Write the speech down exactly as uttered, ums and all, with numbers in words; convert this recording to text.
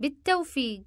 بالتوفيق.